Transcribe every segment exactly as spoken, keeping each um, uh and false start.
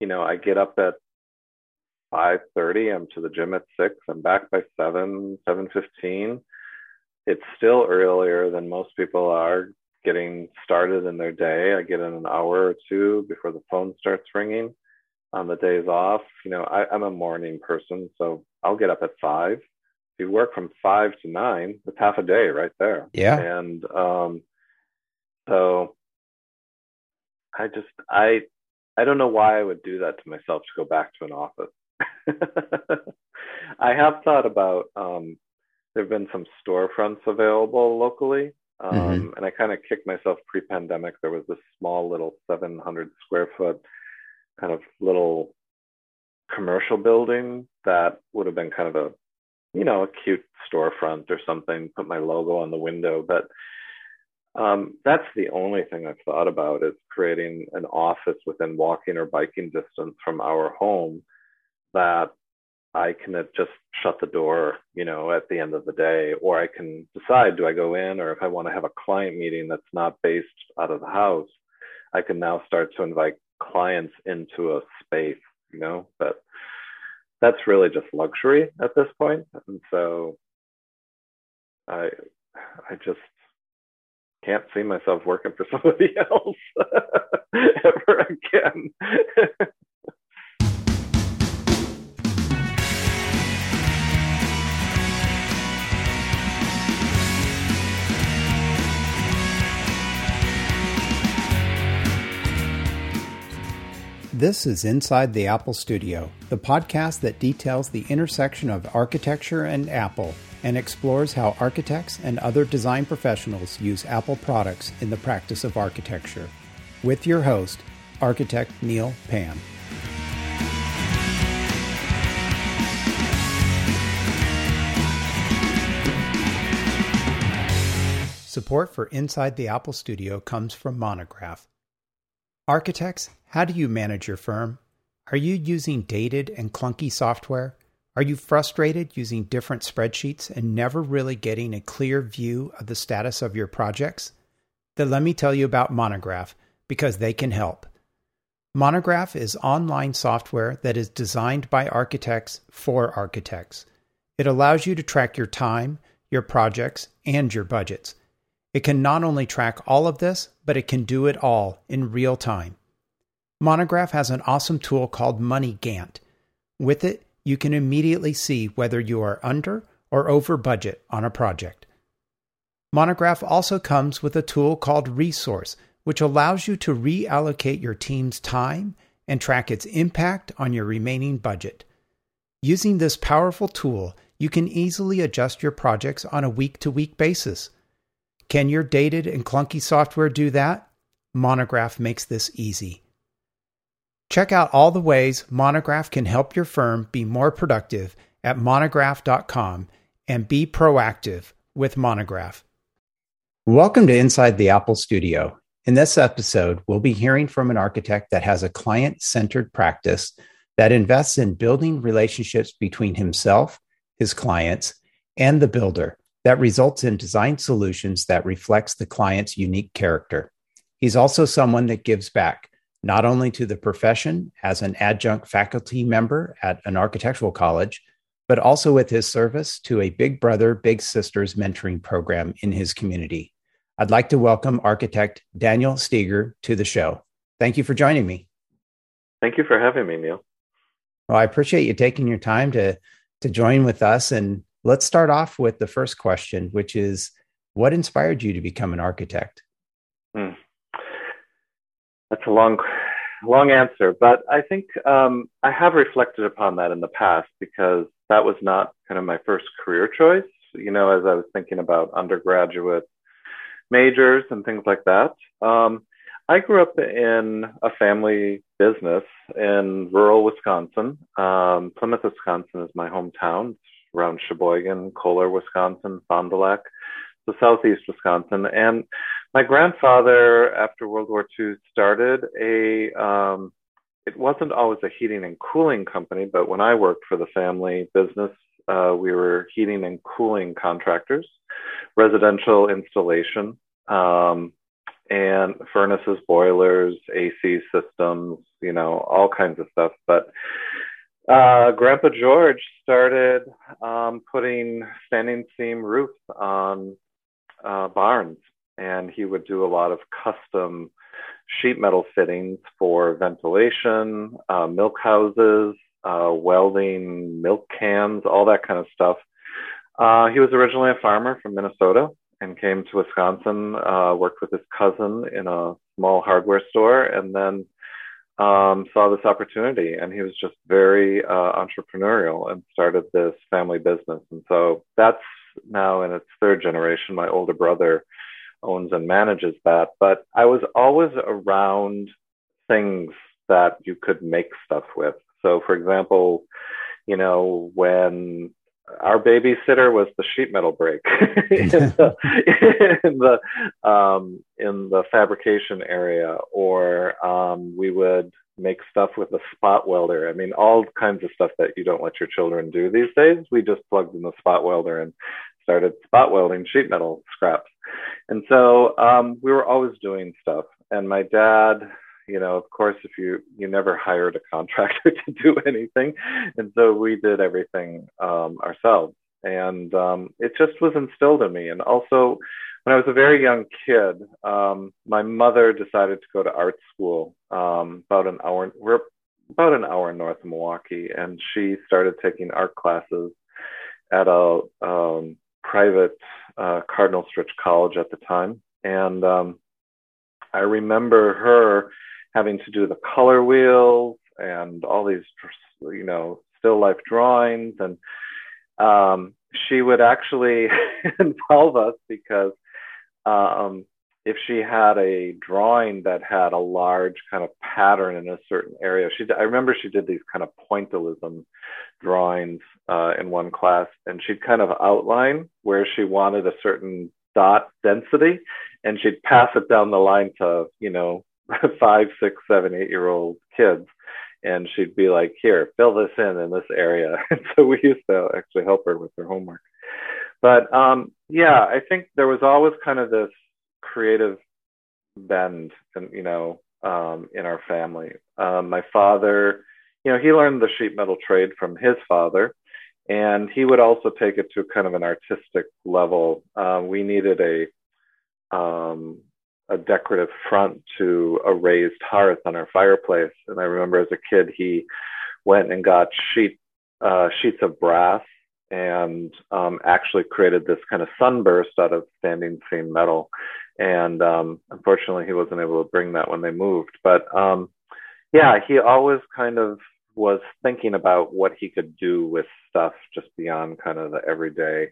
you know, I get up at five thirty, I'm to the gym at six, I'm back by seven, seven fifteen. It's still earlier than most people are getting started in their day. I get in an hour or two before the phone starts ringing on the days off. You know, I, I'm a morning person, so I'll get up at five. If you work from five to nine, it's half a day right there. Yeah. And um, so I just, I, I don't know why I would do that to myself to go back to an office. I have thought about, um, there've been some storefronts available locally. Um, mm-hmm. And I kind of kicked myself pre-pandemic. There was this small little seven hundred square foot kind of little commercial building that would have been kind of a, you know, a cute storefront or something, put my logo on the window. But um, that's the only thing I've thought about, is creating an office within walking or biking distance from our home that I can just shut the door, you know, at the end of the day, or I can decide, do I go in? Or if I want to have a client meeting that's not based out of the house, I can now start to invite clients into a space, you know, but that's really just luxury at this point. And so I, I just can't see myself working for somebody else ever again. This is Inside the Apple Studio, the podcast that details the intersection of architecture and Apple and explores how architects and other design professionals use Apple products in the practice of architecture. With your host, architect Neil Pan. Support for Inside the Apple Studio comes from Monograph. Architects, how do you manage your firm? Are you using dated and clunky software? Are you frustrated using different spreadsheets and never really getting a clear view of the status of your projects? Then let me tell you about Monograph, because they can help. Monograph is online software that is designed by architects for architects. It allows you to track your time, your projects, and your budgets. It can not only track all of this, but it can do it all in real time. Monograph has an awesome tool called Money Gantt. With it, you can immediately see whether you are under or over budget on a project. Monograph also comes with a tool called Resource, which allows you to reallocate your team's time and track its impact on your remaining budget. Using this powerful tool, you can easily adjust your projects on a week-to-week basis. Can your dated and clunky software do that? Monograph makes this easy. Check out all the ways Monograph can help your firm be more productive at monograph dot com, and be proactive with Monograph. Welcome to Inside the Apple Studio. In this episode, we'll be hearing from an architect that has a client-centered practice that invests in building relationships between himself, his clients, and the builder, that results in design solutions that reflects the client's unique character. He's also someone that gives back, not only to the profession as an adjunct faculty member at an architectural college, but also with his service to a Big Brother Big Sisters mentoring program in his community. I'd like to welcome architect Daniel Steger to the show. Thank you for joining me. Thank you for having me, Neil. Well, I appreciate you taking your time to, to join with us, and let's start off with the first question, which is, what inspired you to become an architect? Mm. That's a long, long answer, but I think um, I have reflected upon that in the past, because that was not kind of my first career choice, you know, as I was thinking about undergraduate majors and things like that. Um, I grew up in a family business in rural Wisconsin. Um, Plymouth, Wisconsin is my hometown. Around Sheboygan, Kohler, Wisconsin, Fond du Lac, so southeast Wisconsin. And my grandfather, after World War Two, started a, um, it wasn't always a heating and cooling company, but when I worked for the family business, uh, we were heating and cooling contractors, residential installation, um, and furnaces, boilers, A C systems, you know, all kinds of stuff. But uh, Grandpa George started um, putting standing seam roofs on uh, barns, and he would do a lot of custom sheet metal fittings for ventilation, uh, milk houses, uh, welding milk cans, all that kind of stuff. Uh, he was originally a farmer from Minnesota and came to Wisconsin, uh, worked with his cousin in a small hardware store, and then um, saw this opportunity. And he was just very uh, entrepreneurial and started this family business. And so that's now in its third generation. My older brother owns and manages that. But I was always around things that you could make stuff with. So, for example, you know, when our babysitter was the sheet metal break in the in the, um, in the fabrication area, or um, we would make stuff with a spot welder. I mean, all kinds of stuff that you don't let your children do these days. We just plugged in the spot welder and started spot welding sheet metal scraps. And so um, we were always doing stuff. And my dad, you know, of course, if you, you never hired a contractor to do anything. And so we did everything um, ourselves. And um, it just was instilled in me. And also, when I was a very young kid, um, my mother decided to go to art school um, about an hour, we're about an hour north of Milwaukee. And she started taking art classes at a um, private uh, Cardinal Stritch College at the time. And um, I remember her having to do the color wheels and all these, you know, still life drawings. And um, she would actually involve us because um, if she had a drawing that had a large kind of pattern in a certain area, she I remember she did these kind of pointillism drawings uh, in one class, and she'd kind of outline where she wanted a certain dot density, and she'd pass it down the line to, you know, five, six, seven, eight-year-old kids. And she'd be like, here, fill this in in this area. And so we used to actually help her with her homework. But um, yeah, I think there was always kind of this creative bend, and you know, um, in our family. Um, my father, you know, he learned the sheet metal trade from his father, and he would also take it to kind of an artistic level. Uh, we needed a um, a decorative front to a raised hearth on our fireplace. And I remember as a kid, he went and got sheet uh, sheets of brass and um, actually created this kind of sunburst out of standing seam metal. And um, unfortunately, he wasn't able to bring that when they moved. But um, yeah, he always kind of was thinking about what he could do with stuff just beyond kind of the everyday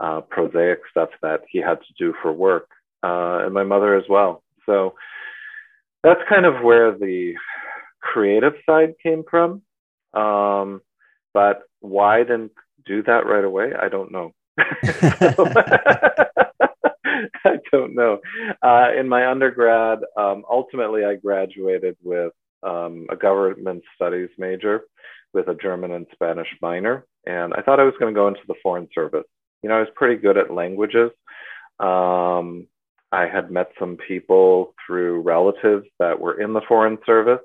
uh, prosaic stuff that he had to do for work, uh, and my mother as well. So that's kind of where the creative side came from. Um, but why didn't do that right away? I don't know. I don't know. Uh, in my undergrad, um, ultimately I graduated with Um, a government studies major with a German and Spanish minor. And I thought I was going to go into the foreign service. You know, I was pretty good at languages. Um, I had met some people through relatives that were in the foreign service,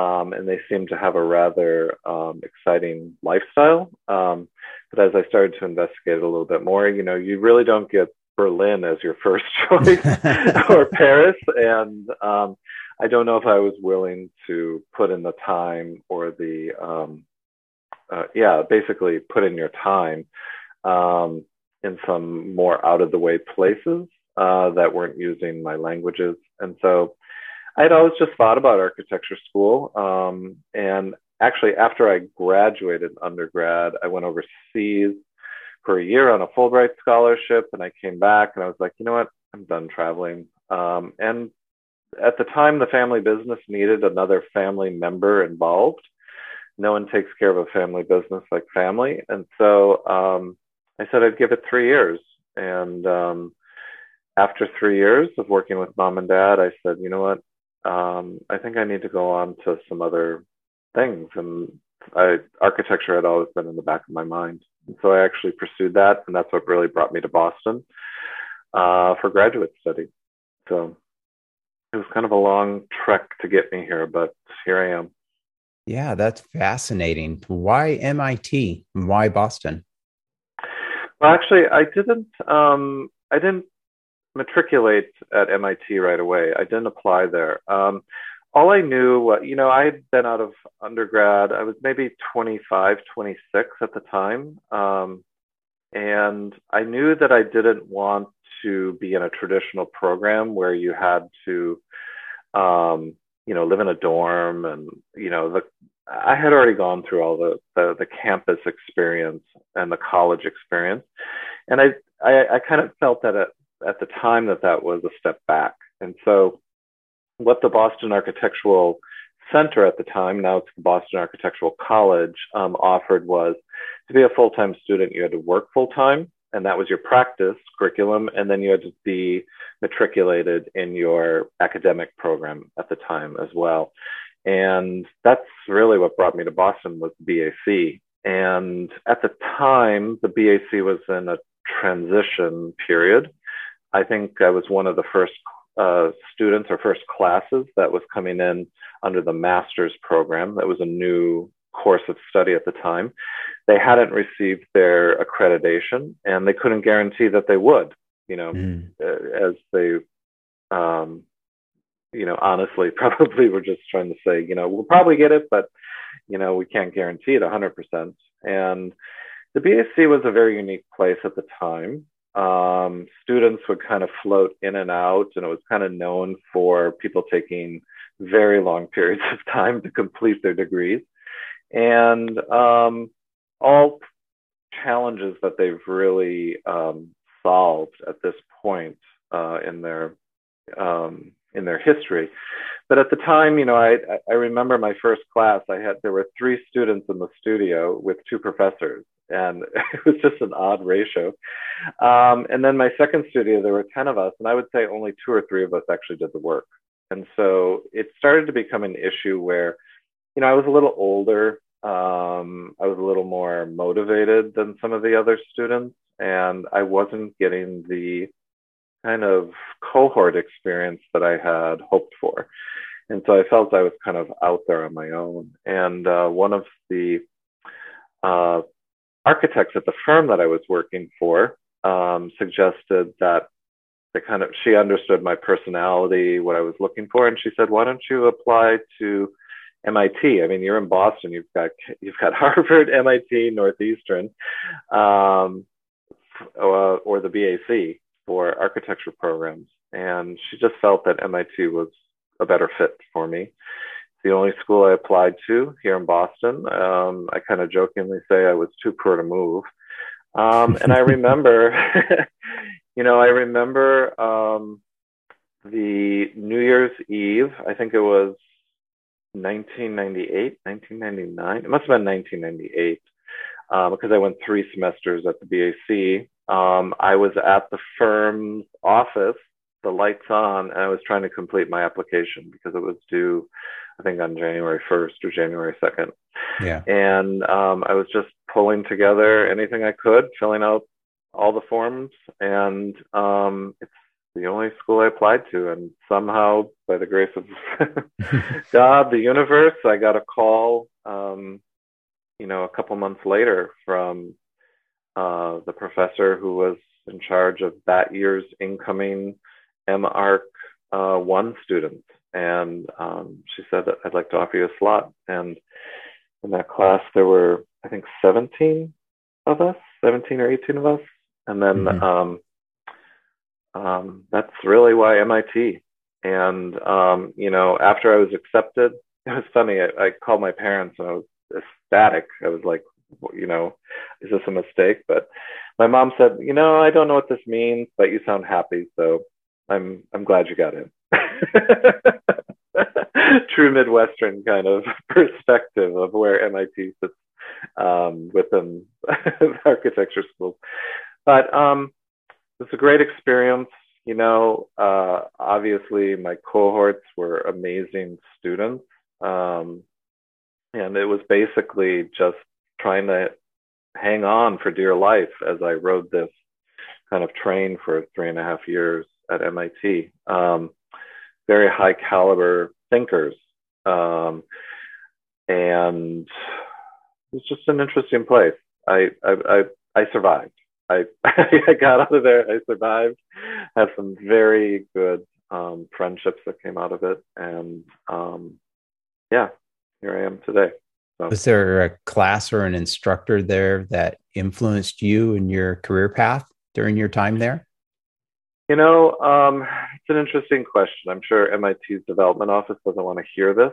um, and they seemed to have a rather um, exciting lifestyle. Um, but as I started to investigate it a little bit more, you know, you really don't get Berlin as your first choice or Paris. And um, I don't know if I was willing to put in the time or the, um, uh, yeah, basically put in your time um, in some more out of the way places uh, that weren't using my languages. And so I had always just thought about architecture school. Um, and actually, after I graduated undergrad, I went overseas for a year on a Fulbright scholarship, and I came back and I was like, you know what, I'm done traveling. Um, and at the time, the family business needed another family member involved. No one takes care of a family business like family. And so um, I said I'd give it three years. And um, after three years of working with mom and dad, I said, you know what, um, I think I need to go on to some other things. And I, architecture had always been in the back of my mind. And so I actually pursued that, and that's what really brought me to Boston uh, for graduate study. So It was kind of a long trek to get me here, but here I am. Yeah, that's fascinating. Why M I T? Why Boston? Well, actually, I didn't. Um, I didn't matriculate at M I T right away. I didn't apply there. Um, all I knew, you know, I had been out of undergrad. I was maybe twenty-five, twenty-six at the time, um, and I knew that I didn't want to be in a traditional program where you had to, um, you know, live in a dorm. And, you know, the, I had already gone through all the, the, the campus experience and the college experience. And I, I, I kind of felt that at, at the time that that was a step back. And so what the Boston Architectural Center at the time, now it's the Boston Architectural College, um, offered was to be a full-time student, you had to work full-time. And that was your practice curriculum. And then you had to be matriculated in your academic program at the time as well. And that's really what brought me to Boston, was B A C. And at the time, the B A C was in a transition period. I think I was one of the first uh, students or first classes that was coming in under the master's program. That was a new course of study at the time. They hadn't received their accreditation, and they couldn't guarantee that they would, you know, mm. as they, um, you know, honestly, probably were just trying to say, you know, we'll probably get it, but, you know, we can't guarantee it one hundred percent. And the B A C was a very unique place at the time. Um, students would kind of float in and out, and it was kind of known for people taking very long periods of time to complete their degrees. And um, all challenges that they've really um, solved at this point uh, in their um, in their history. But at the time, you know, I, I remember my first class. I had there were three students in the studio with two professors, and it was just an odd ratio. Um, and then my second studio, there were ten of us, and I would say only two or three of us actually did the work. And so it started to become an issue where, you know, I was a little older. Um, I was a little more motivated than some of the other students, and I wasn't getting the kind of cohort experience that I had hoped for. And so I felt I was kind of out there on my own. And uh, one of the uh, architects at the firm that I was working for um, suggested that they kind of, she understood my personality, what I was looking for. And she said, why don't you apply to M I T. I mean, you're in Boston. You've got you've got Harvard, M I T, Northeastern, um, or, or the B A C for architecture programs. And she just felt that M I T was a better fit for me. It's the only school I applied to here in Boston. Um, I kind of jokingly say I was too poor to move. Um, and I remember, you know, I remember um, the New Year's Eve. I think it was nineteen ninety-eight, nineteen ninety-nine. It must have been nineteen ninety-eight um, because I went three semesters at the B A C. Um, I was at the firm's office, the lights on, and I was trying to complete my application because it was due, I think, on January first or January second. Yeah. And um, I was just pulling together anything I could, filling out all the forms, and um, it's the only school I applied to. And somehow, by the grace of God, the universe, I got a call, um, you know, a couple months later from uh, the professor who was in charge of that year's incoming M A R C uh, one student. And um, she said, I'd like to offer you a slot. And in that class, there were, I think, seventeen of us, seventeen or eighteen of us. And then, mm-hmm. um, Um, that's really why M I T. And, um, you know, after I was accepted, it was funny. I, I called my parents and I was ecstatic. I was like, you know, is this a mistake? But my mom said, you know, I don't know what this means, but you sound happy. So I'm, I'm glad you got in. True Midwestern kind of perspective of where M I T sits um, within the architecture school. But, um, it's a great experience, you know. Uh, obviously, my cohorts were amazing students, um, and it was basically just trying to hang on for dear life as I rode this kind of train for three and a half years at M I T. Um, very high caliber thinkers. Um, and it's just an interesting place. I, I, I, I survived. I, I got out of there. I survived. Had some very good um, friendships that came out of it. And um, yeah, here I am today. So. Was there a class or an instructor there that influenced you in your career path during your time there? You know, um, it's an interesting question. I'm sure M I T's development office doesn't want to hear this,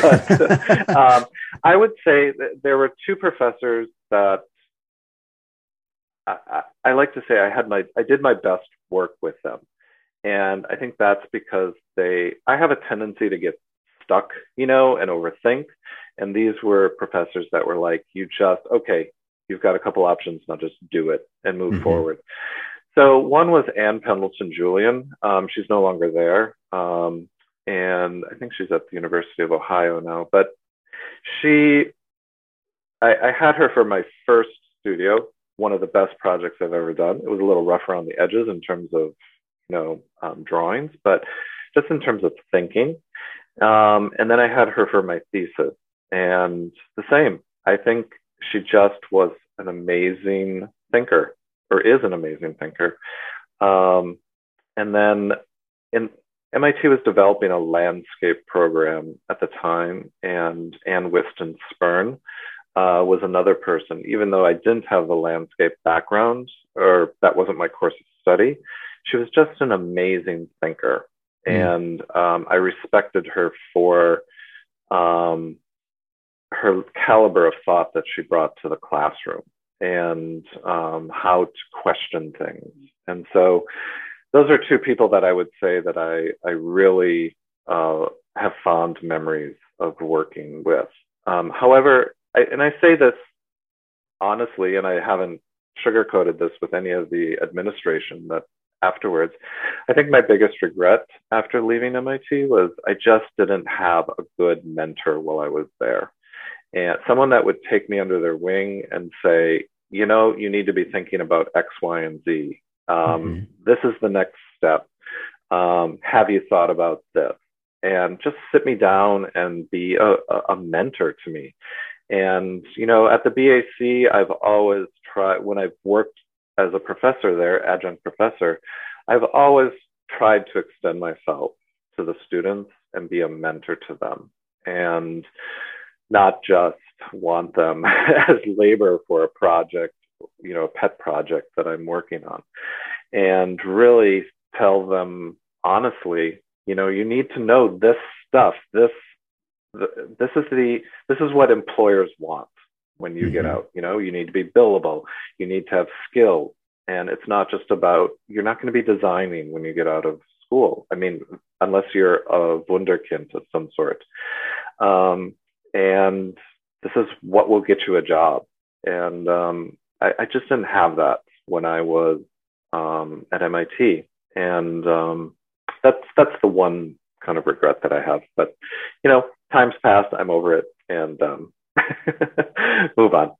but um, I would say that there were two professors that I, I, I like to say I had my, I did my best work with them. And I think that's because they, I have a tendency to get stuck, you know, and overthink. And these were professors that were like, you just, okay, you've got a couple options, now just do it and move mm-hmm. forward. So one was Anne Pendleton-Julian. Um, she's no longer there. Um, and I think she's at the University of Ohio now. But she, I, I had her for my first studio, one of the best projects I've ever done. It was a little rough around the edges in terms of, you know, um, drawings, but just in terms of thinking. Um, and then I had her for my thesis. And the same, I think she just was an amazing thinker, or is an amazing thinker. Um, and then in, M I T was developing a landscape program at the time, and Ann Whiston Spurn uh, was another person. Even though I didn't have a landscape background, or that wasn't my course of study, she was just an amazing thinker. Mm. And um, I respected her for um, her caliber of thought that she brought to the classroom, and um, how to question things. And so those are two people that I would say that I, I really uh, have fond memories of working with. Um, however, I, and I say this honestly, and I haven't sugarcoated this with any of the administration that afterwards, I think my biggest regret after leaving M I T was I just didn't have a good mentor while I was there. And someone that would take me under their wing and say, you know, you need to be thinking about X, Y, and Z. Um, mm-hmm. This is the next step. Um, have you thought about this? And just sit me down and be a, a mentor to me. And, you know, at the B A C, I've always tried, when I've worked as a professor there, adjunct professor, I've always tried to extend myself to the students and be a mentor to them. And not just want them as labor for a project, you know, a pet project that I'm working on, and really tell them honestly, you know, you need to know this stuff. This, this is the, this is what employers want when you mm-hmm. get out. You know, you need to be billable. You need to have skill. And it's not just about, you're not going to be designing when you get out of school. I mean, unless you're a Wunderkind of some sort. Um, And this is what will get you a job. And um, I, I just didn't have that when I was um, at M I T. And um, that's that's the one kind of regret that I have. But, you know, time's passed. I'm over it. And um, move on.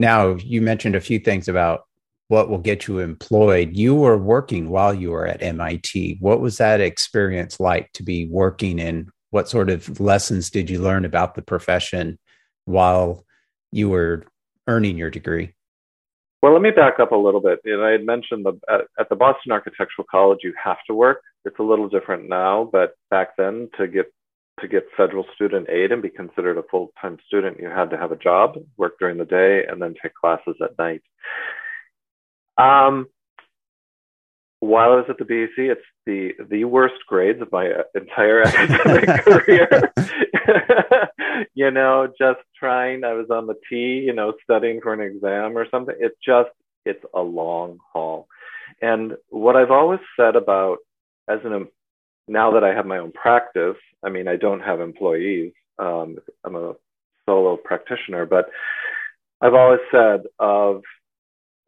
Now, you mentioned a few things about what will get you employed. You were working while you were at M I T. What was that experience like to be working in? What sort of lessons did you learn about the profession while you were earning your degree? Well, let me back up a little bit. And I had mentioned the, at, at the Boston Architectural College, you have to work. It's a little different now, but back then to get to get federal student aid and be considered a full-time student, you had to have a job, work during the day, and then take classes at night. Um. While I was at the B A C, it's the, the worst grades of my entire academic career. You know, just trying, I was on the T, you know, studying for an exam or something. It just, it's a long haul. And what I've always said about, as an, now that I have my own practice, I mean, I don't have employees. Um, I'm a solo practitioner, but I've always said of,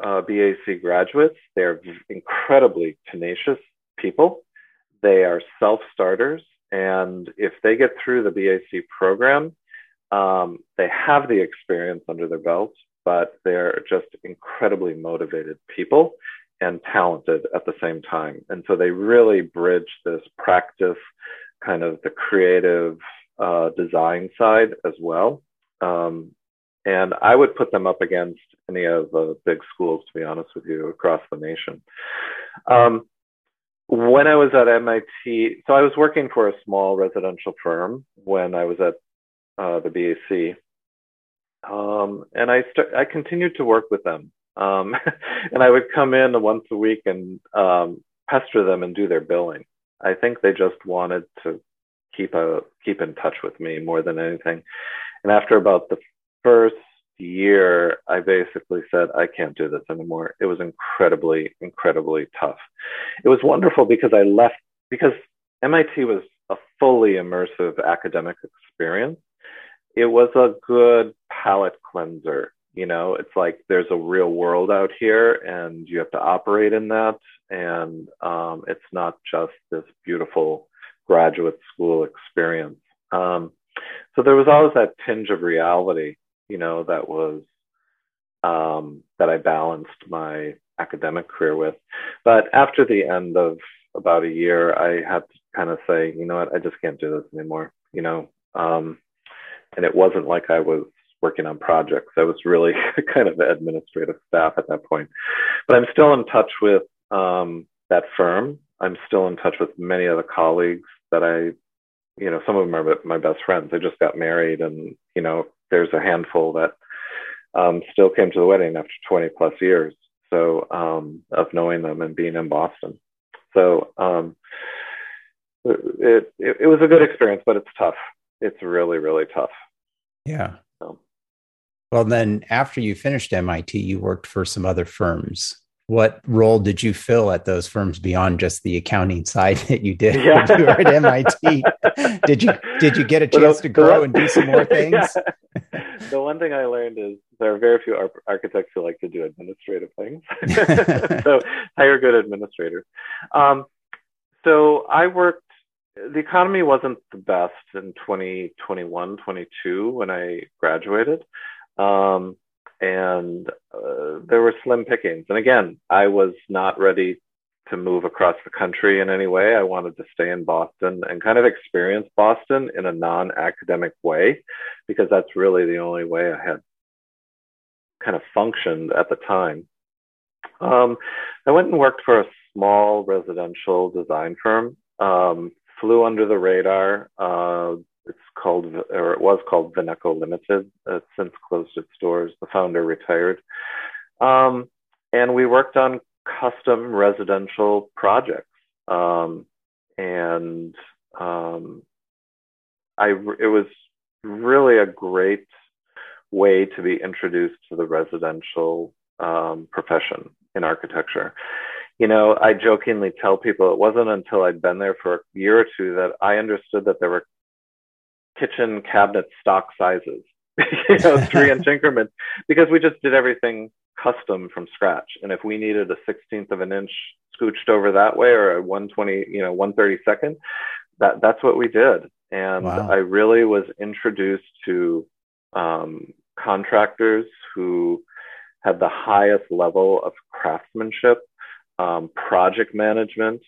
Uh, B A C graduates, they're incredibly tenacious people. They are self-starters. And if they get through the B A C program, um, they have the experience under their belt, but they're just incredibly motivated people. and talented at the same time. And so they really bridge this practice, kind of the creative uh, design side as well. Um, and I would put them up against any of the big schools, to be honest with you, across the nation. Um, when I was at M I T, so I was working for a small residential firm when I was at uh, the B A C. Um, and I, st- I continued to work with them. Um, and I would come in once a week and um, pester them and do their billing. I think they just wanted to keep a, keep in touch with me more than anything. And after about the first year, I basically said, I can't do this anymore. It was incredibly, incredibly tough. It was wonderful because I left, because M I T was a fully immersive academic experience. It was a good palate cleanser. You know, it's like there's a real world out here and you have to operate in that. And um, it's not just this beautiful graduate school experience. Um, so there was always that tinge of reality, you know, that was, um, that I balanced my academic career with. But after the end of about a year, I had to kind of say, you know what, I just can't do this anymore, you know. Um, and it wasn't like I was working on projects. I was really kind of administrative staff at that point. But I'm still in touch with um, that firm. I'm still in touch with many of the colleagues that I, you know, some of them are my best friends. I just got married and, you know, there's a handful that um, still came to the wedding after twenty plus years so um, of knowing them and being in Boston. So um, it, it it was a good experience, but it's tough. It's really, really tough. Yeah. So. Well, then after you finished M I T, you worked for some other firms. What role did you fill at those firms beyond just the accounting side that you did yeah. when you were at M I T? Did you did you get a chance so, to grow so and do some more things? Yeah. The one thing I learned is there are very few ar- architects who like to do administrative things. So hire good administrators. Um, so I worked. The economy wasn't the best in twenty twenty-one, twenty-two when I graduated. Um, and uh, there were slim pickings. And again, I was not ready to move across the country in any way. I wanted to stay in Boston and kind of experience Boston in a non-academic way, because that's really the only way I had kind of functioned at the time. Um, I went and worked for a small residential design firm. Um, flew under the radar. Uh, it's called, or it was called Vineco Limited. It's since closed its doors. The founder retired. Um, and we worked on custom residential projects. Um, and um, I, it was really a great way to be introduced to the residential um, profession in architecture. You know, I jokingly tell people it wasn't until I'd been there for a year or two that I understood that there were kitchen cabinet stock sizes, you know, three inch increments, because we just did everything custom from scratch. And if we needed a sixteenth of an inch scooched over that way or a one twenty, you know, one thirty-second, that, that's what we did. And wow. I really was introduced to um, contractors who had the highest level of craftsmanship. Um, project management,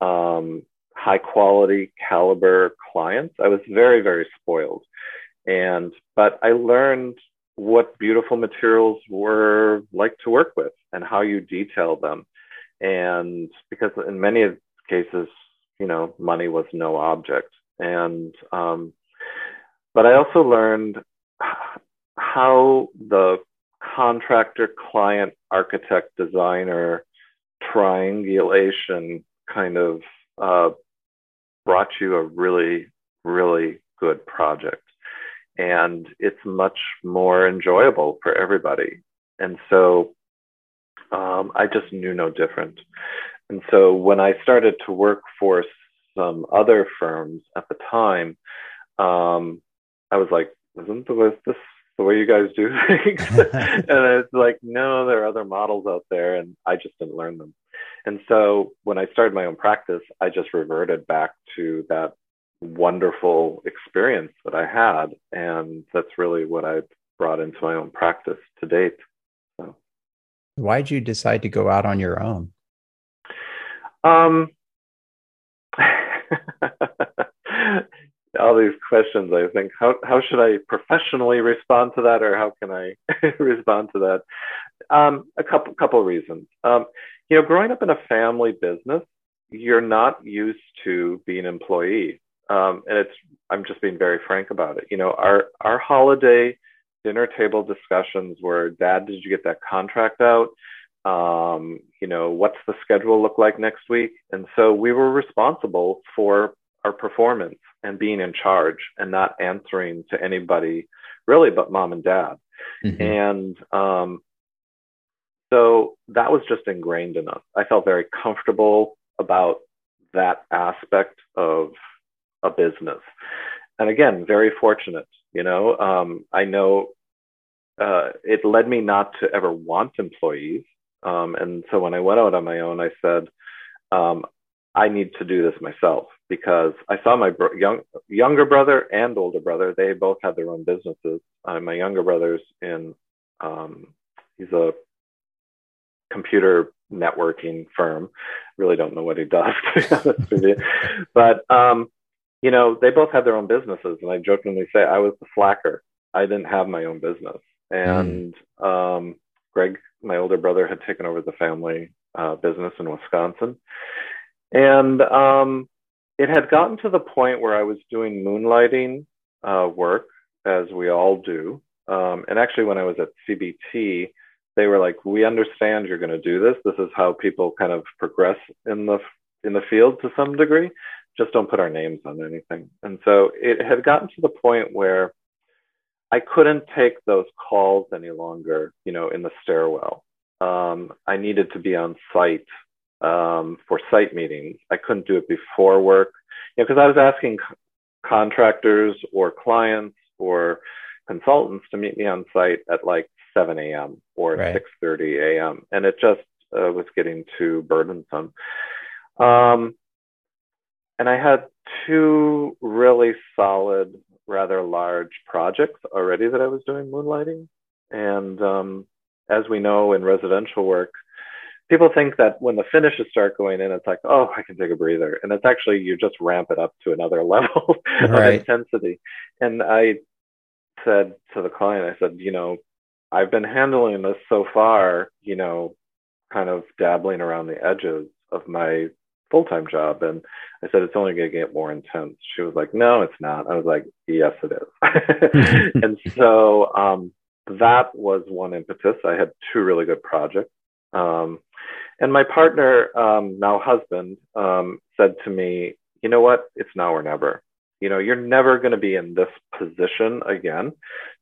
um, high quality caliber clients. I was very, very spoiled. And, but I learned what beautiful materials were like to work with and how you detail them. And because in many of cases, you know, money was no object. And, um, but I also learned how the contractor, client, architect, designer, triangulation kind of uh, brought you a really, really good project. And it's much more enjoyable for everybody. And so um, I just knew no different. And so when I started to work for some other firms at the time, um, I was like, isn't this the way you guys do things? And it's like, no, there are other models out there and I just didn't learn them. And so when I started my own practice, I just reverted back to that wonderful experience that I had. And that's really what I brought into my own practice to date. So. Why did you decide to go out on your own? Um, all these questions, I think, how how should I professionally respond to that, or how can I respond to that? Um, a couple couple reasons. Um, you know, growing up in a family business, you're not used to being an employee, um, and it's I'm just being very frank about it. You know, our our holiday dinner table discussions were, Dad, did you get that contract out? Um, you know, what's the schedule look like next week? And so we were responsible for our performance and being in charge and not answering to anybody really but mom and dad. Mm-hmm. And um, so that was just ingrained in us. I felt very comfortable about that aspect of a business. And again, very fortunate, you know, um, I know uh, it led me not to ever want employees. Um, and so when I went out on my own, I said, um, I need to do this myself, because I saw my bro- young, younger brother and older brother, they both had their own businesses. Uh, my younger brother's in, um, he's a computer networking firm. Really don't know what he does, to be honest with you. But, um, you know, they both had their own businesses. And I jokingly say I was the slacker. I didn't have my own business. And mm. um, Greg, my older brother, had taken over the family uh, business in Wisconsin. And um, it had gotten to the point where I was doing moonlighting uh, work, as we all do. Um, and actually, when I was at C B T, they were like, we understand you're going to do this. This is how people kind of progress in the in the field to some degree. Just don't put our names on anything. And so it had gotten to the point where I couldn't take those calls any longer, you know, in the stairwell. Um, I needed to be on site um, for site meetings. I couldn't do it before work, you know, because I was asking c- contractors or clients or consultants to meet me on site at like seven a.m. or right. six thirty a.m. And it just uh, was getting too burdensome. Um, and I had two really solid, rather large projects already that I was doing moonlighting. And um, as we know in residential work, people think that when the finishes start going in, it's like, oh, I can take a breather. And it's actually, you just ramp it up to another level right. of intensity. And I said to the client, I said, you know, I've been handling this so far, you know, kind of dabbling around the edges of my full-time job. And I said, it's only going to get more intense. She was like, no, it's not. I was like, yes, it is. And so um, that was one impetus. I had two really good projects. Um, and my partner, um, now husband, um, said to me, you know what? It's now or never. You know, you're never going to be in this position again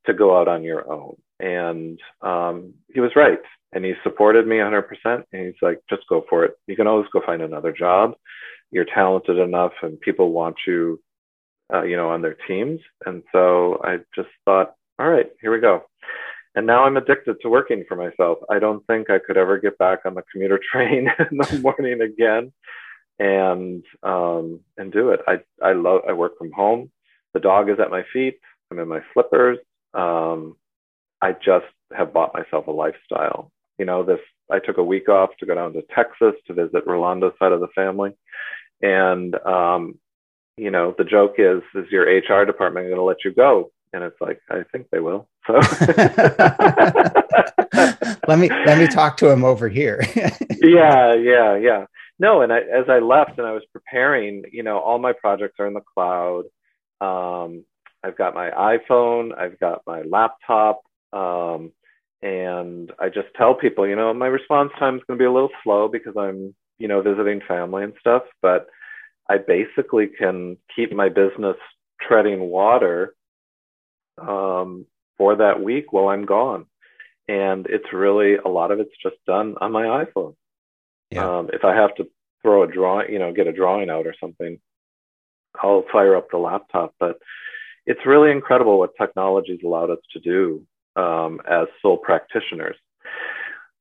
to go out on your own. And um, he was right. And he supported me one hundred percent. And he's like, just go for it. You can always go find another job. You're talented enough and people want you, uh, you know, on their teams. And so I just thought, all right, here we go. And now I'm addicted to working for myself. I don't think I could ever get back on the commuter train in the morning again and um, and do it. I, I love, I work from home. The dog is at my feet. I'm in my slippers. Um, I just have bought myself a lifestyle. You know, this, I took a week off to go down to Texas to visit Rolando's side of the family. And, um, you know, the joke is, is your H R department going to let you go? And it's like, I think they will. So let me, let me talk to him over here. yeah, yeah, yeah. No. And I, as I left and I was preparing, you know, all my projects are in the cloud. Um, I've got my iPhone, I've got my laptop. Um, And I just tell people, you know, my response time is going to be a little slow because I'm, you know, visiting family and stuff. But I basically can keep my business treading water um, for that week while I'm gone. And it's really, a lot of it's just done on my iPhone. Yeah. Um, if I have to throw a drawing, you know, get a drawing out or something, I'll fire up the laptop. But it's really incredible what technology's allowed us to do. Um, as sole practitioners.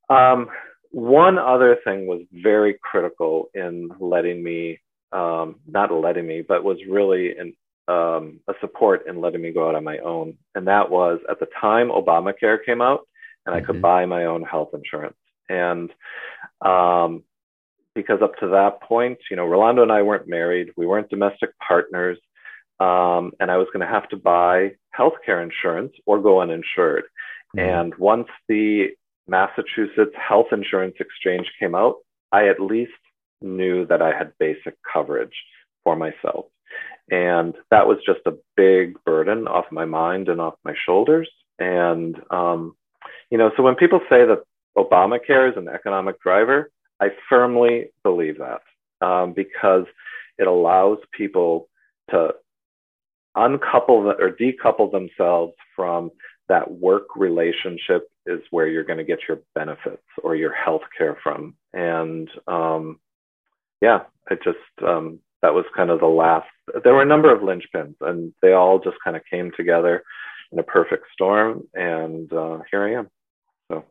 Um, one other thing was very critical in letting me, um, not letting me, but was really an, um, a support in letting me go out on my own. And that was, at the time, Obamacare came out and I could mm-hmm. buy my own health insurance. And um, because up to that point, you know, Rolando and I weren't married. We weren't domestic partners. Um, and I was going to have to buy healthcare insurance or go uninsured. Mm-hmm. And once the Massachusetts Health Insurance Exchange came out, I at least knew that I had basic coverage for myself. And that was just a big burden off my mind and off my shoulders. And, um, you know, so when people say that Obamacare is an economic driver, I firmly believe that um, because it allows people to uncouple the, or decouple themselves from that work relationship is where you're going to get your benefits or your health care from. And um, yeah, I just, um, that was kind of the last, there were a number of linchpins and they all just kind of came together in a perfect storm. And uh, here I am. So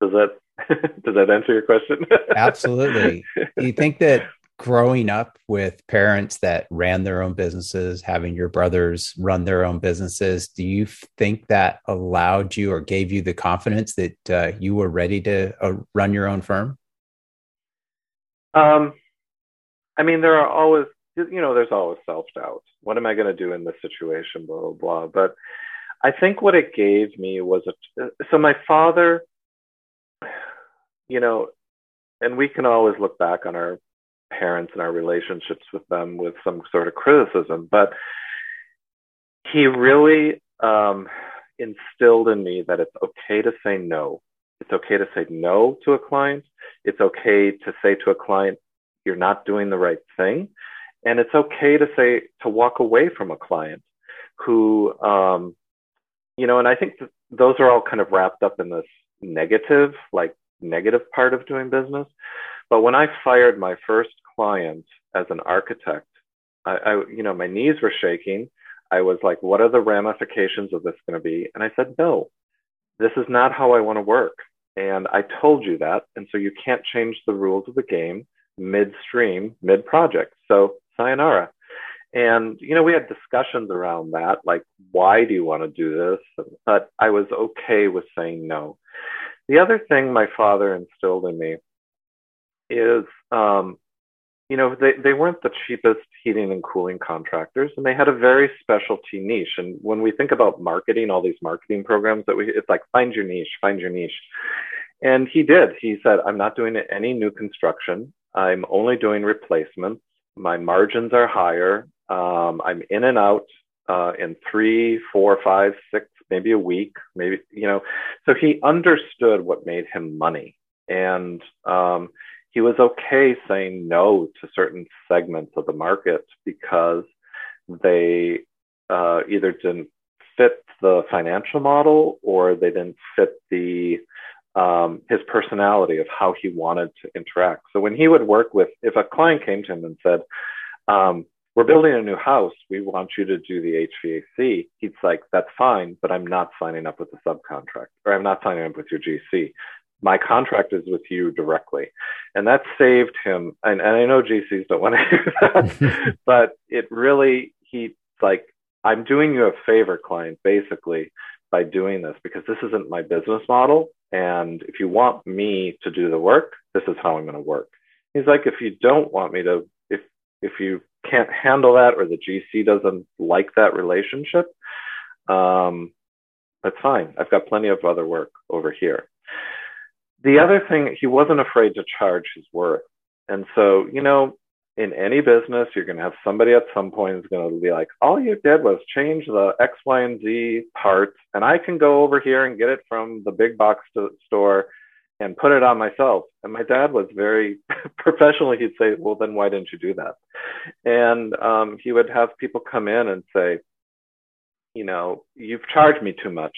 does that, does that answer your question? Absolutely. Do you think that growing up with parents that ran their own businesses, having your brothers run their own businesses, do you think that allowed you or gave you the confidence that uh, you were ready to uh, run your own firm? Um, I mean, there are always, you know, there's always self-doubt. What am I going to do in this situation, blah, blah, blah. But I think what it gave me was, a, so my father, you know, and we can always look back on our parents and our relationships with them with some sort of criticism, but he really um, instilled in me that it's okay to say no. It's okay to say no to a client. It's okay to say to a client, you're not doing the right thing. And it's okay to say, to walk away from a client who, um, you know, and I think th- those are all kind of wrapped up in this negative, like negative part of doing business. But when I fired my first client as an architect, I, I you know, my knees were shaking. I was like, what are the ramifications of this going to be? And I said, no, this is not how I want to work. And I told you that. And so you can't change the rules of the game midstream, mid-project. So sayonara. And, you know, we had discussions around that, like, why do you want to do this? But I was okay with saying no. The other thing my father instilled in me is, um, you know, they, they weren't the cheapest heating and cooling contractors, and they had a very specialty niche. And when we think about marketing, all these marketing programs that we, it's like, find your niche, find your niche. And he did. He said, I'm not doing any new construction. I'm only doing replacements. My margins are higher. Um, I'm in and out uh, in three, four, five, six, maybe a week, maybe, you know. So he understood what made him money. And um, he was okay saying no to certain segments of the market because they uh, either didn't fit the financial model or they didn't fit the Um, his personality of how he wanted to interact. So when he would work with, if a client came to him and said, um, we're building a new house, we want you to do the H V A C, he's like, that's fine, but I'm not signing up with the subcontract, or I'm not signing up with your G C. My contract is with you directly. And that saved him. And, and I know G Cs don't want to do that, but it really, he's like, I'm doing you a favor, client, basically, by doing this, because this isn't my business model. And if you want me to do the work, this is how I'm going to work. He's like, if you don't want me to, if if you can't handle that, or the G C doesn't like that relationship, um, that's fine. I've got plenty of other work over here. The other thing, he wasn't afraid to charge his worth. And so, you know, in any business, you're going to have somebody at some point is going to be like, all you did was change the X, Y, and Z parts, and I can go over here and get it from the big box store and put it on myself. And my dad was very professionally, he'd say, well, then why didn't you do that? And um, he would have people come in and say, you know, you've charged me too much.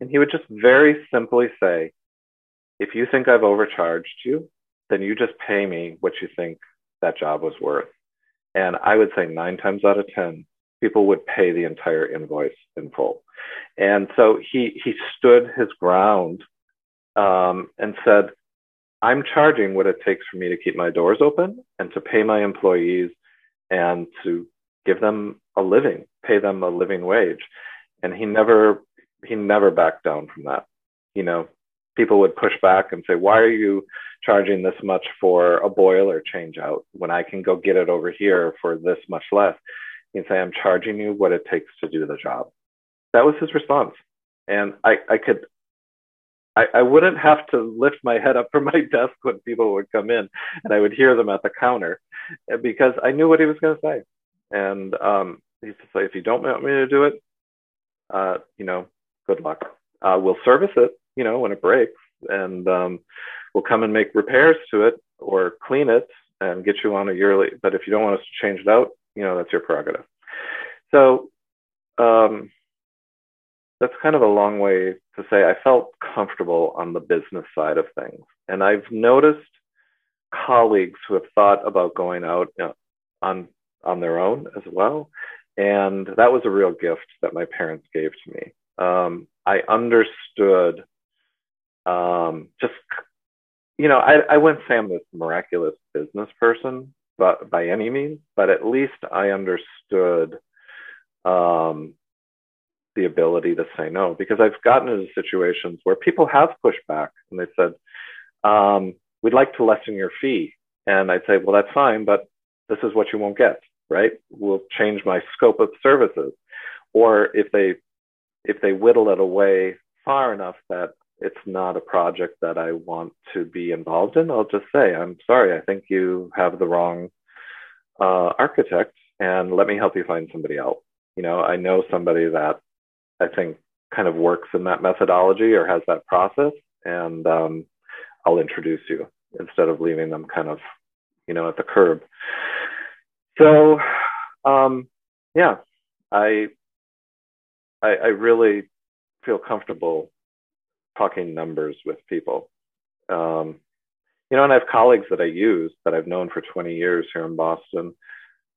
And he would just very simply say, if you think I've overcharged you, then you just pay me what you think that job was worth. And I would say nine times out of ten, people would pay the entire invoice in full. And so he he stood his ground um, and said, I'm charging what it takes for me to keep my doors open and to pay my employees and to give them a living, pay them a living wage. And he never he never backed down from that. You know, people would push back and say, why are you charging this much for a boiler change out when I can go get it over here for this much less? He'd say, I'm charging you what it takes to do the job. That was his response. And I, I could, I, I wouldn't have to lift my head up from my desk when people would come in, and I would hear them at the counter because I knew what he was going to say. And um, he'd say, if you don't want me to do it, uh, you know, good luck. Uh, we'll service it, you know, when it breaks, and um, we'll come and make repairs to it or clean it and get you on a yearly. But if you don't want us to change it out, you know, that's your prerogative. So um, that's kind of a long way to say I felt comfortable on the business side of things. And I've noticed colleagues who have thought about going out, you know, on on their own as well. And that was a real gift that my parents gave to me. Um, I understood um, just, you know, I, I wouldn't say I'm this miraculous business person, but by any means, but at least I understood um, the ability to say no, because I've gotten into situations where people have pushed back and they said, um, we'd like to lessen your fee. And I'd say, well, that's fine, but this is what you won't get, right? We'll change my scope of services. Or if they if they whittle it away far enough that it's not a project that I want to be involved in, I'll just say, I'm sorry, I think you have the wrong uh, architect, and let me help you find somebody else. You know, I know somebody that I think kind of works in that methodology or has that process, and um, I'll introduce you instead of leaving them kind of, you know, at the curb. So, um, yeah, I, I, I really feel comfortable talking numbers with people. Um, you know, and I have colleagues that I use that I've known for twenty years here in Boston,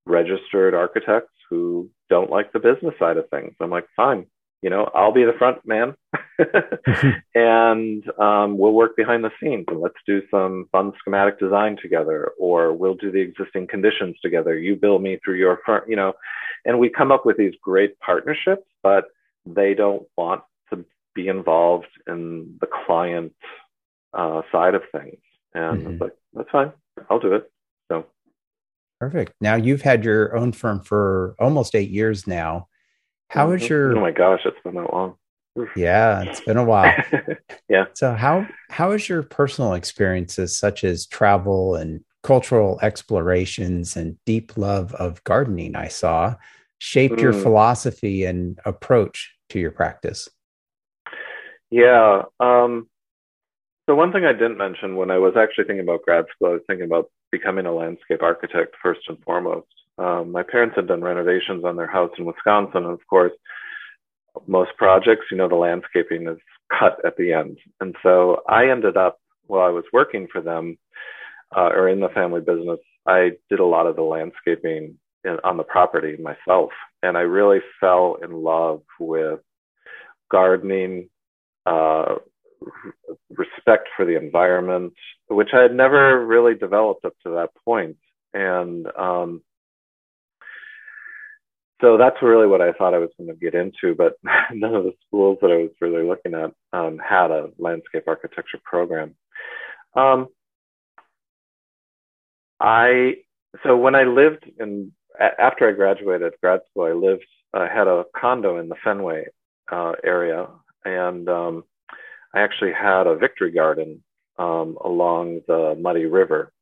registered architects who don't like the business side of things. I'm like, fine, you know, I'll be the front man and um, we'll work behind the scenes and let's do some fun schematic design together, or we'll do the existing conditions together. You bill me through your firm, you know, and we come up with these great partnerships, but they don't want to be involved in the client uh, side of things. And mm-hmm. I was like, that's fine. I'll do it. So. Perfect. Now you've had your own firm for almost eight years now. How mm-hmm. is your... Oh my gosh, it's been that long. Yeah, it's been a while. yeah. So how how is your personal experiences, such as travel and cultural explorations and deep love of gardening, I saw, shaped mm. your philosophy and approach to your practice? Yeah. Um, so one thing I didn't mention when I was actually thinking about grad school, I was thinking about becoming a landscape architect first and foremost. Um, my parents had done renovations on their house in Wisconsin, and of course, most projects, you know, the landscaping is cut at the end. And so I ended up, while I was working for them uh, or in the family business, I did a lot of the landscaping in, on the property myself. And I really fell in love with gardening, uh, respect for the environment, which I had never really developed up to that point. And um, so that's really what I thought I was going to get into, but none of the schools that I was really looking at um, had a landscape architecture program. Um, I so when I lived in after I graduated grad school, I lived I had a condo in the Fenway uh, area, and um, I actually had a victory garden um, along the Muddy River,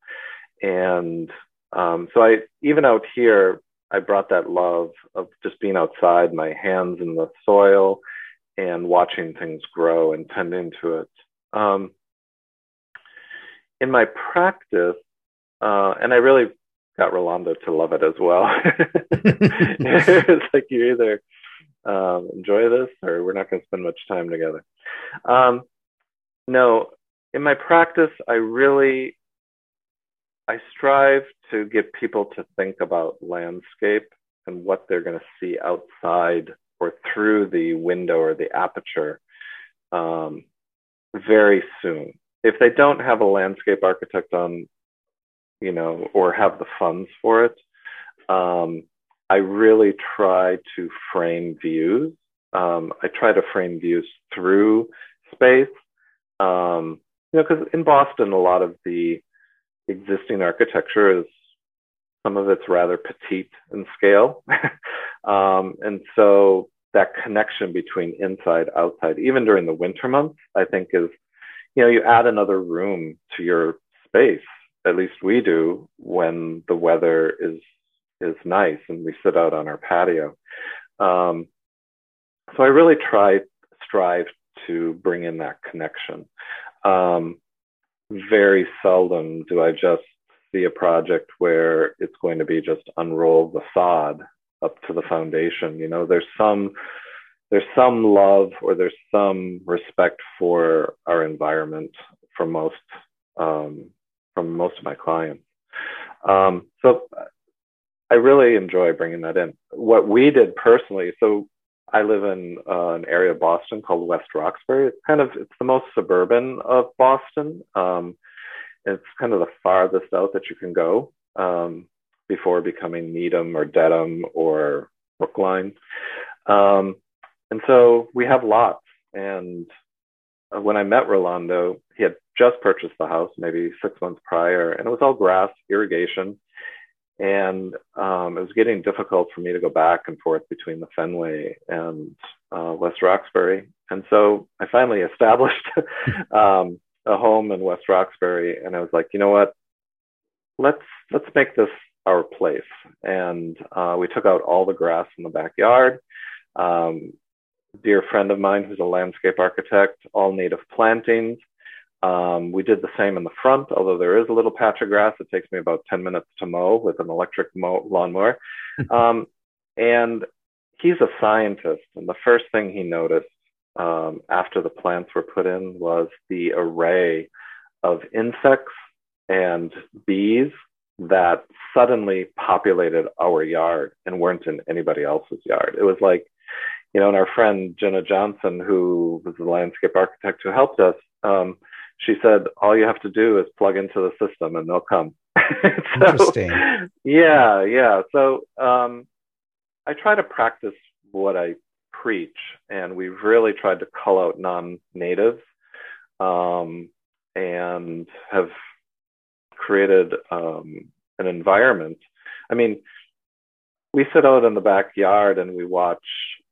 and um, so I even out here. I brought that love of just being outside, my hands in the soil and watching things grow and tending to it. Um, in my practice, uh, and I really got Rolando to love it as well. It's like you either um, enjoy this or we're not going to spend much time together. Um, no, in my practice, I really... I strive to get people to think about landscape and what they're going to see outside or through the window or the aperture um, very soon. If they don't have a landscape architect on, you know, or have the funds for it, um, I really try to frame views. Um, I try to frame views through space. Um, you know, because in Boston, a lot of the existing architecture is, some of it's rather petite in scale. um, and so that connection between inside, outside, even during the winter months, I think is, you know, you add another room to your space, at least we do, when the weather is is nice and we sit out on our patio. Um, so I really try, strive to bring in that connection. Um, very seldom do I just see a project where it's going to be just unroll the sod up to the foundation. You know, there's some there's some love or there's some respect for our environment for most um, from most of my clients. Um, so I really enjoy bringing that in. What we did personally, so I live in uh, an area of Boston called West Roxbury. It's kind of, it's the most suburban of Boston. Um, it's kind of the farthest out that you can go um, before becoming Needham or Dedham or Brookline. Um, and so we have lots. And when I met Rolando, he had just purchased the house maybe six months prior, and it was all grass, irrigation. And um, it was getting difficult for me to go back and forth between the Fenway and uh, West Roxbury. And so I finally established um, a home in West Roxbury. And I was like, you know what, let's let's make this our place. And uh, we took out all the grass in the backyard. Um, a dear friend of mine who's a landscape architect, all native plantings. Um, we did the same in the front, although there is a little patch of grass. It takes me about ten minutes to mow with an electric mow, lawnmower. Um, and he's a scientist. And the first thing he noticed um, after the plants were put in was the array of insects and bees that suddenly populated our yard and weren't in anybody else's yard. It was like, you know, and our friend Jenna Johnson, who was the landscape architect who helped us, um, she said, all you have to do is plug into the system and they'll come. so, Interesting. Yeah, yeah. So um, I try to practice what I preach, and we've really tried to cull out non-natives um, and have created um, an environment. I mean, we sit out in the backyard and we watch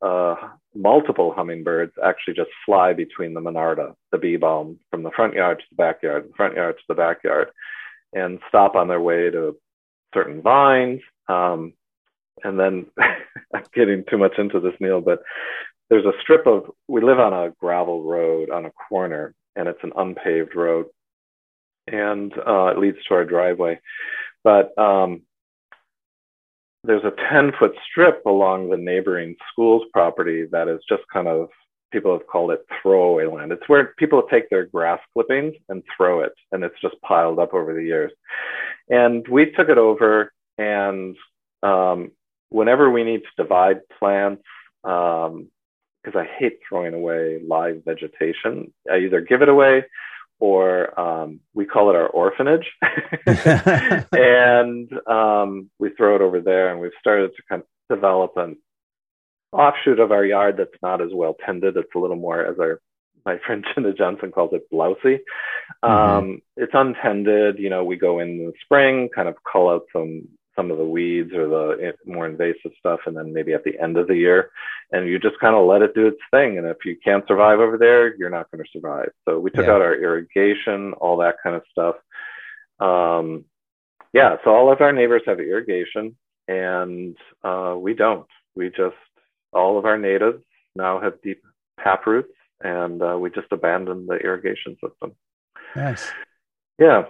uh, multiple hummingbirds actually just fly between the Monarda, the bee balm, from the front yard to the backyard, the front yard to the backyard, and stop on their way to certain vines. Um, and then I'm getting too much into this, Neil, but there's a strip of, we live on a gravel road on a corner, and it's an unpaved road, and uh, it leads to our driveway. But um, there's a ten foot strip along the neighboring school's property that is just kind of, people have called it throwaway land. It's where people take their grass clippings and throw it, and it's just piled up over the years. And we took it over, and um, whenever we need to divide plants, because um, I hate throwing away live vegetation, I either give it away or um, we call it our orphanage. and um, we throw it over there, and we've started to kind of develop an offshoot of our yard that's not as well tended. It's a little more, as our my friend Jenna Johnson calls it, blousy. Um, mm-hmm. It's untended. You know, we go in the spring, kind of cull out some, some of the weeds or the more invasive stuff, and then maybe at the end of the year, and you just kind of let it do its thing. And if you can't survive over there, you're not going to survive. So we took yeah. out our irrigation, all that kind of stuff. Um, yeah, so all of our neighbors have irrigation, and uh, we don't. We just, all of our natives now have deep tap roots, and uh, we just abandoned the irrigation system. Nice. Yeah.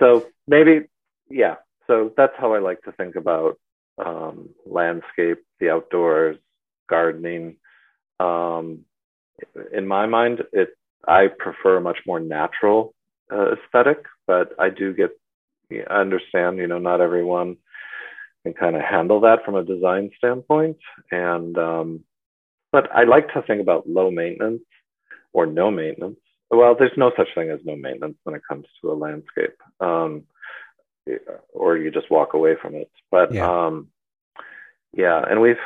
So maybe, yeah. So that's how I like to think about um, landscape, the outdoors, gardening. Um, in my mind, it I prefer a much more natural uh, aesthetic, but I do get, I understand, you know, not everyone can kind of handle that from a design standpoint. And um, but I like to think about low maintenance or no maintenance. Well, there's no such thing as no maintenance when it comes to a landscape. Um, or you just walk away from it. But yeah. um, yeah, and we've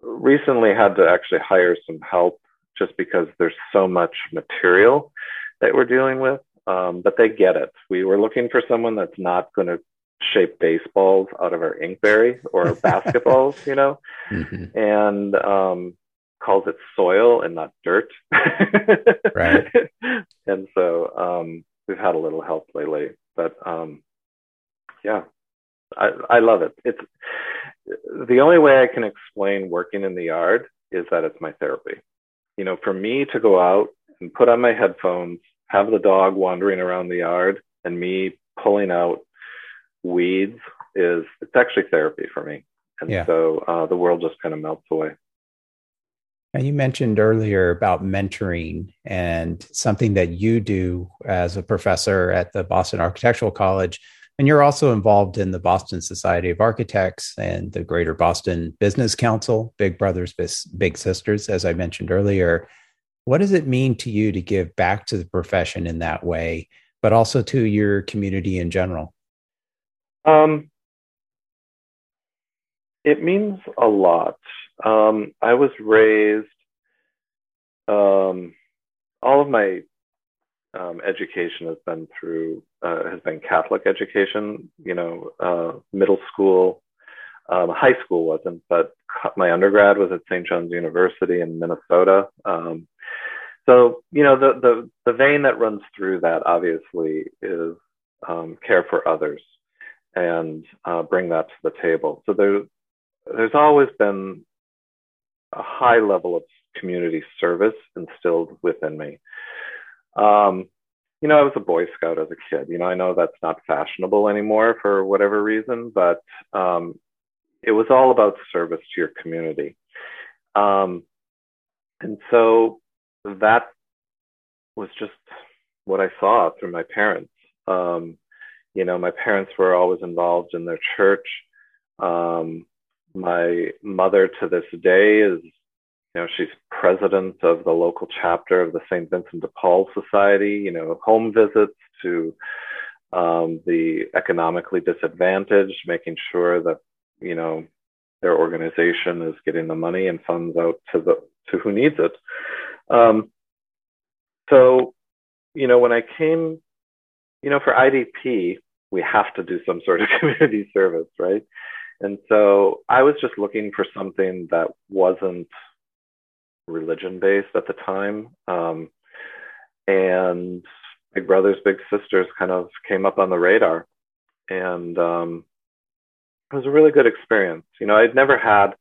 recently had to actually hire some help just because there's so much material that we're dealing with, um, but they get it. We were looking for someone that's not going to shape baseballs out of our inkberry or basketballs, you know, mm-hmm. and um, calls it soil and not dirt. Right. And so um, we've had a little help lately, but um, yeah, I, I love it. It's the only way I can explain working in the yard is that it's my therapy. You know, for me to go out and put on my headphones, have the dog wandering around the yard and me pulling out weeds is, it's actually therapy for me. And yeah. so uh, the world just kind of melts away. And you mentioned earlier about mentoring and something that you do as a professor at the Boston Architectural College. And you're also involved in the Boston Society of Architects and the Greater Boston Business Council, Big Brothers, Big Sisters, as I mentioned earlier. What does it mean to you to give back to the profession in that way, but also to your community in general? Um, it means a lot. Um, I was raised, um, all of my Um, education has been through, uh, has been Catholic education, you know, uh, middle school, um, high school wasn't, but my undergrad was at Saint John's University in Minnesota. Um, so, you know, the, the, the vein that runs through that obviously is um, care for others and uh, bring that to the table. So there, there's always been a high level of community service instilled within me. Um, you know, I was a Boy Scout as a kid. You know, I know that's not fashionable anymore for whatever reason, but um, it was all about service to your community. Um, and so that was just what I saw through my parents. Um, you know, my parents were always involved in their church. Um, my mother to this day is, you know, she's president of the local chapter of the Saint Vincent de Paul Society, you know, home visits to um, the economically disadvantaged, making sure that, you know, their organization is getting the money and funds out to the to who needs it. Um, so, you know, when I came, you know, for I D P, we have to do some sort of community service, right? And so I was just looking for something that wasn't religion-based at the time, um, and Big Brothers Big Sisters kind of came up on the radar, and um, it was a really good experience. You know, I'd never had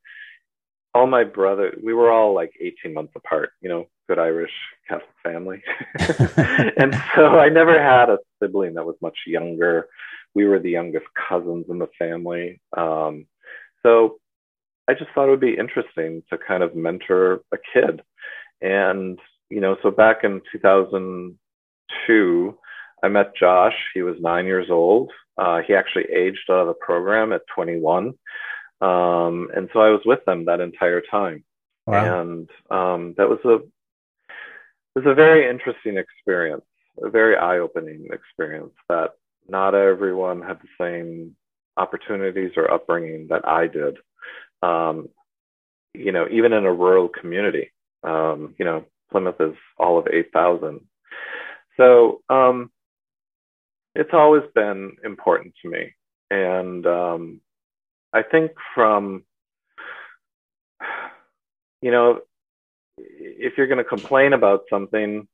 all my brothers. We were all like eighteen months apart. You know, good Irish Catholic family, and so I never had a sibling that was much younger. We were the youngest cousins in the family, um, so. I just thought it would be interesting to kind of mentor a kid. And, you know, so back in two thousand two, I met Josh. He was nine years old. Uh, he actually aged out of the program at twenty-one. Um, and so I was with them that entire time. Wow. And um, that was a, it was a very interesting experience, a very eye-opening experience that not everyone had the same opportunities or upbringing that I did. Um, you know, even in a rural community, um, you know, Plymouth is all of eight thousand. So um, it's always been important to me. And um, I think from, you know, if you're going to complain about something,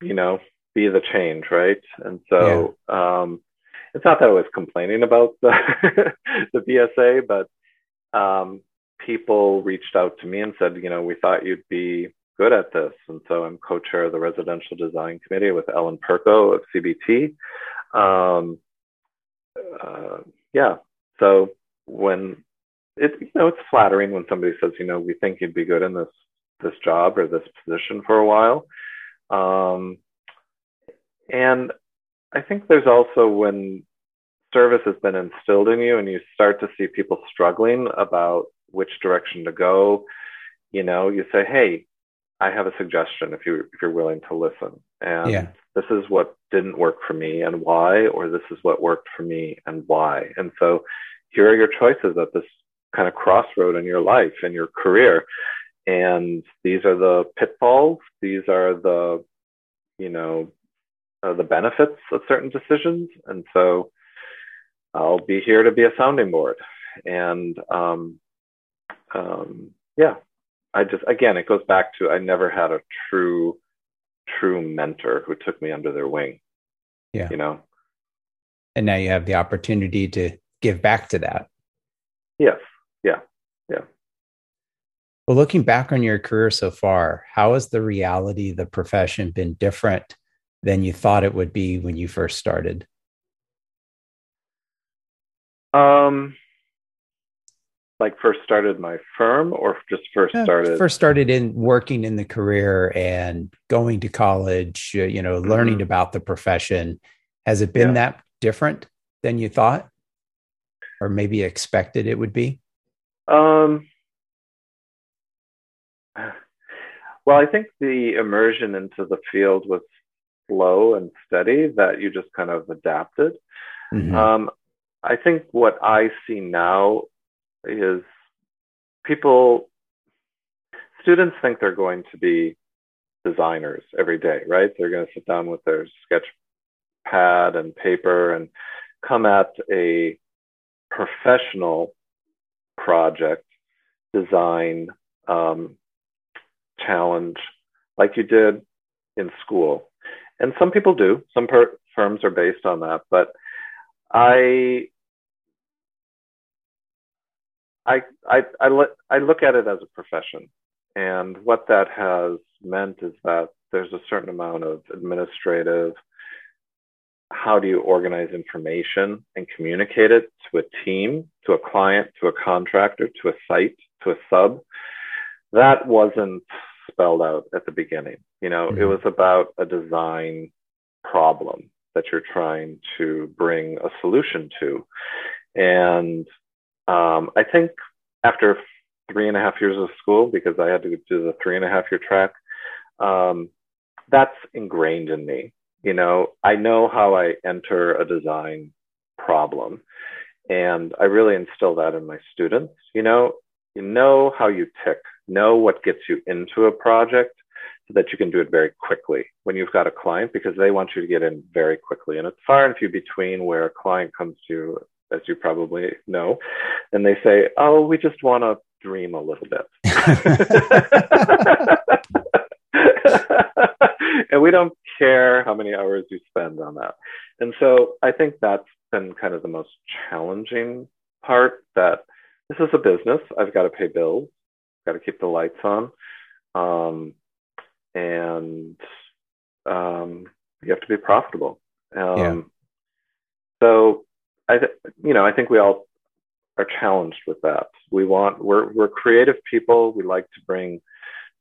you know, be the change, right? And so yeah. um, it's not that I was complaining about the, the B S A, but um, people reached out to me and said, you know, we thought you'd be good at this. And so I'm co-chair of the Residential Design Committee with Ellen Perko of C B T. Um, uh, yeah. So when it, you know, it's flattering when somebody says, you know, we think you'd be good in this, this job or this position for a while. Um, and I think there's also when service has been instilled in you and you start to see people struggling about which direction to go, you know, you say, hey, I have a suggestion if, you, if you're willing to listen. And yeah. this is what didn't work for me and why, or this is what worked for me and why. And so here are your choices at this kind of crossroad in your life and your career. And these are the pitfalls. These are the, you know, uh, the benefits of certain decisions. And so I'll be here to be a sounding board. And um, um, yeah, I just, again, it goes back to, I never had a true, true mentor who took me under their wing. Yeah. You know? And now you have the opportunity to give back to that. Yes. Yeah. Yeah. Well, looking back on your career so far, how has the reality of the profession been different than you thought it would be when you first started? Um, like first started my firm, or just first started? Yeah, first started in working in the career and going to college, you know, learning mm-hmm. about the profession. Has it been yeah. that different than you thought, or maybe expected it would be? Um. Well, I think the immersion into the field was slow and steady, that you just kind of adapted. Mm-hmm. Um, I think what I see now is people, students think they're going to be designers every day, right? They're going to sit down with their sketch pad and paper and come at a professional project design um, challenge like you did in school. And some people do, some per- firms are based on that, but I, I, I, I, le- I look at it as a profession. And what that has meant is that there's a certain amount of administrative, how do you organize information and communicate it to a team, to a client, to a contractor, to a site, to a sub. That wasn't spelled out at the beginning. You know, mm-hmm. it was about a design problem that you're trying to bring a solution to. And um, I think after three and a half years of school, because I had to do the three and a half year track, um, that's ingrained in me. You know, I know how I enter a design problem, and I really instill that in my students. You know, you know how you tick, know what gets you into a project so that you can do it very quickly when you've got a client, because they want you to get in very quickly. And it's far and few between where a client comes to you, as you probably know, and they say, oh, we just want to dream a little bit. And we don't care how many hours you spend on that. And so I think that's been kind of the most challenging part, that this is a business. I've got to pay bills, got to keep the lights on. Um, and um, you have to be profitable. Um, yeah. So, I th- you know, I think we all are challenged with that. We want, we're, we're creative people. We like to bring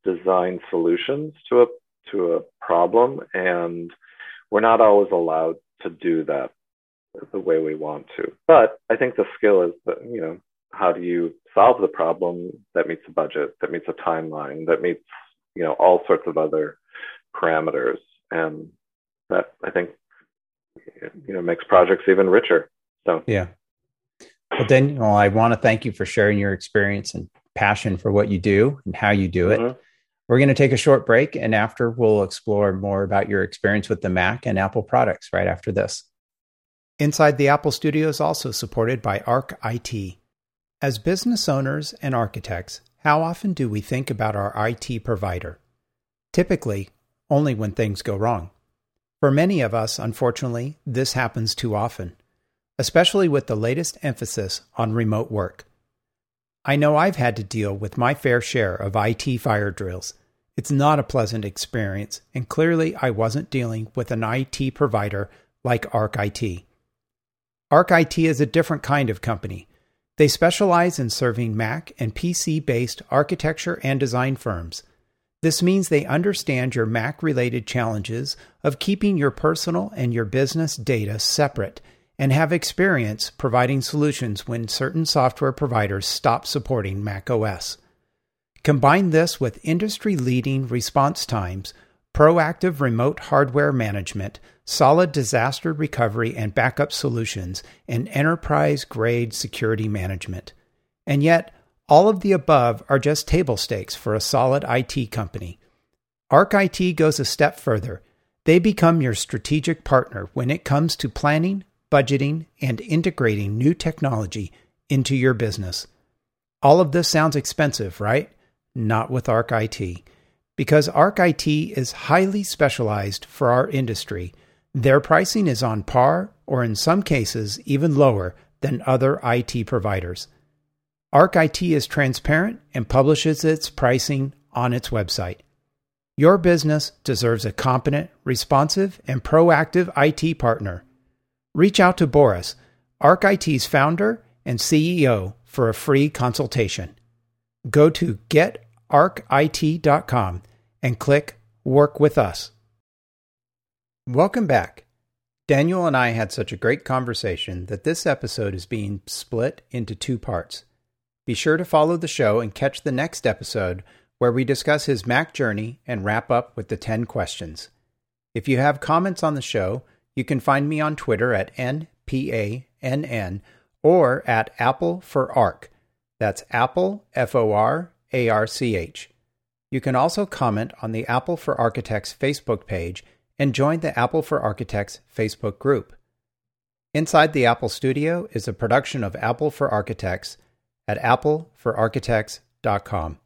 design solutions to a to a problem, and we're not always allowed to do that the way we want to. But I think the skill is that, you know, how do you solve the problem that meets a budget, that meets a timeline, that meets, you know, all sorts of other parameters, and that I think, you know, makes projects even richer. So yeah. Well, Daniel, I want to thank you for sharing your experience and passion for what you do and how you do it. Mm-hmm. We're going to take a short break, and after we'll explore more about your experience with the Mac and Apple products right after this. Inside the Apple Studio is also supported by Arc I T. As business owners and architects, how often do we think about our I T provider? Typically, only when things go wrong. For many of us, unfortunately, this happens too often, especially with the latest emphasis on remote work. I know I've had to deal with my fair share of I T fire drills. It's not a pleasant experience, and clearly I wasn't dealing with an I T provider like Arc I T. Arc I T is a different kind of company. They specialize in serving Mac and P C-based architecture and design firms. This means they understand your Mac-related challenges of keeping your personal and your business data separate, and have experience providing solutions when certain software providers stop supporting macOS. Combine this with industry-leading response times, proactive remote hardware management, solid disaster recovery and backup solutions, and enterprise-grade security management. And yet, all of the above are just table stakes for a solid I T company. Arc I T goes a step further. They become your strategic partner when it comes to planning, budgeting, and integrating new technology into your business. All of this sounds expensive, right? Not with Arc I T. Because Arc I T is highly specialized for our industry, their pricing is on par, or in some cases, even lower than other I T providers. Arc I T is transparent and publishes its pricing on its website. Your business deserves a competent, responsive, and proactive I T partner. Reach out to Boris, Arc I T's founder and C E O, for a free consultation. Go to get arc I T dot com and click Work With Us. Welcome back. Daniel and I had such a great conversation that this episode is being split into two parts. Be sure to follow the show and catch the next episode where we discuss his Mac journey and wrap up with the ten questions. If you have comments on the show, you can find me on Twitter at N P A N N or at Apple for Arc. That's Apple, F O R A R C H. You can also comment on the Apple for Architects Facebook page and join the Apple for Architects Facebook group. Inside the Apple Studio is a production of Apple for Architects at apple for architects dot com.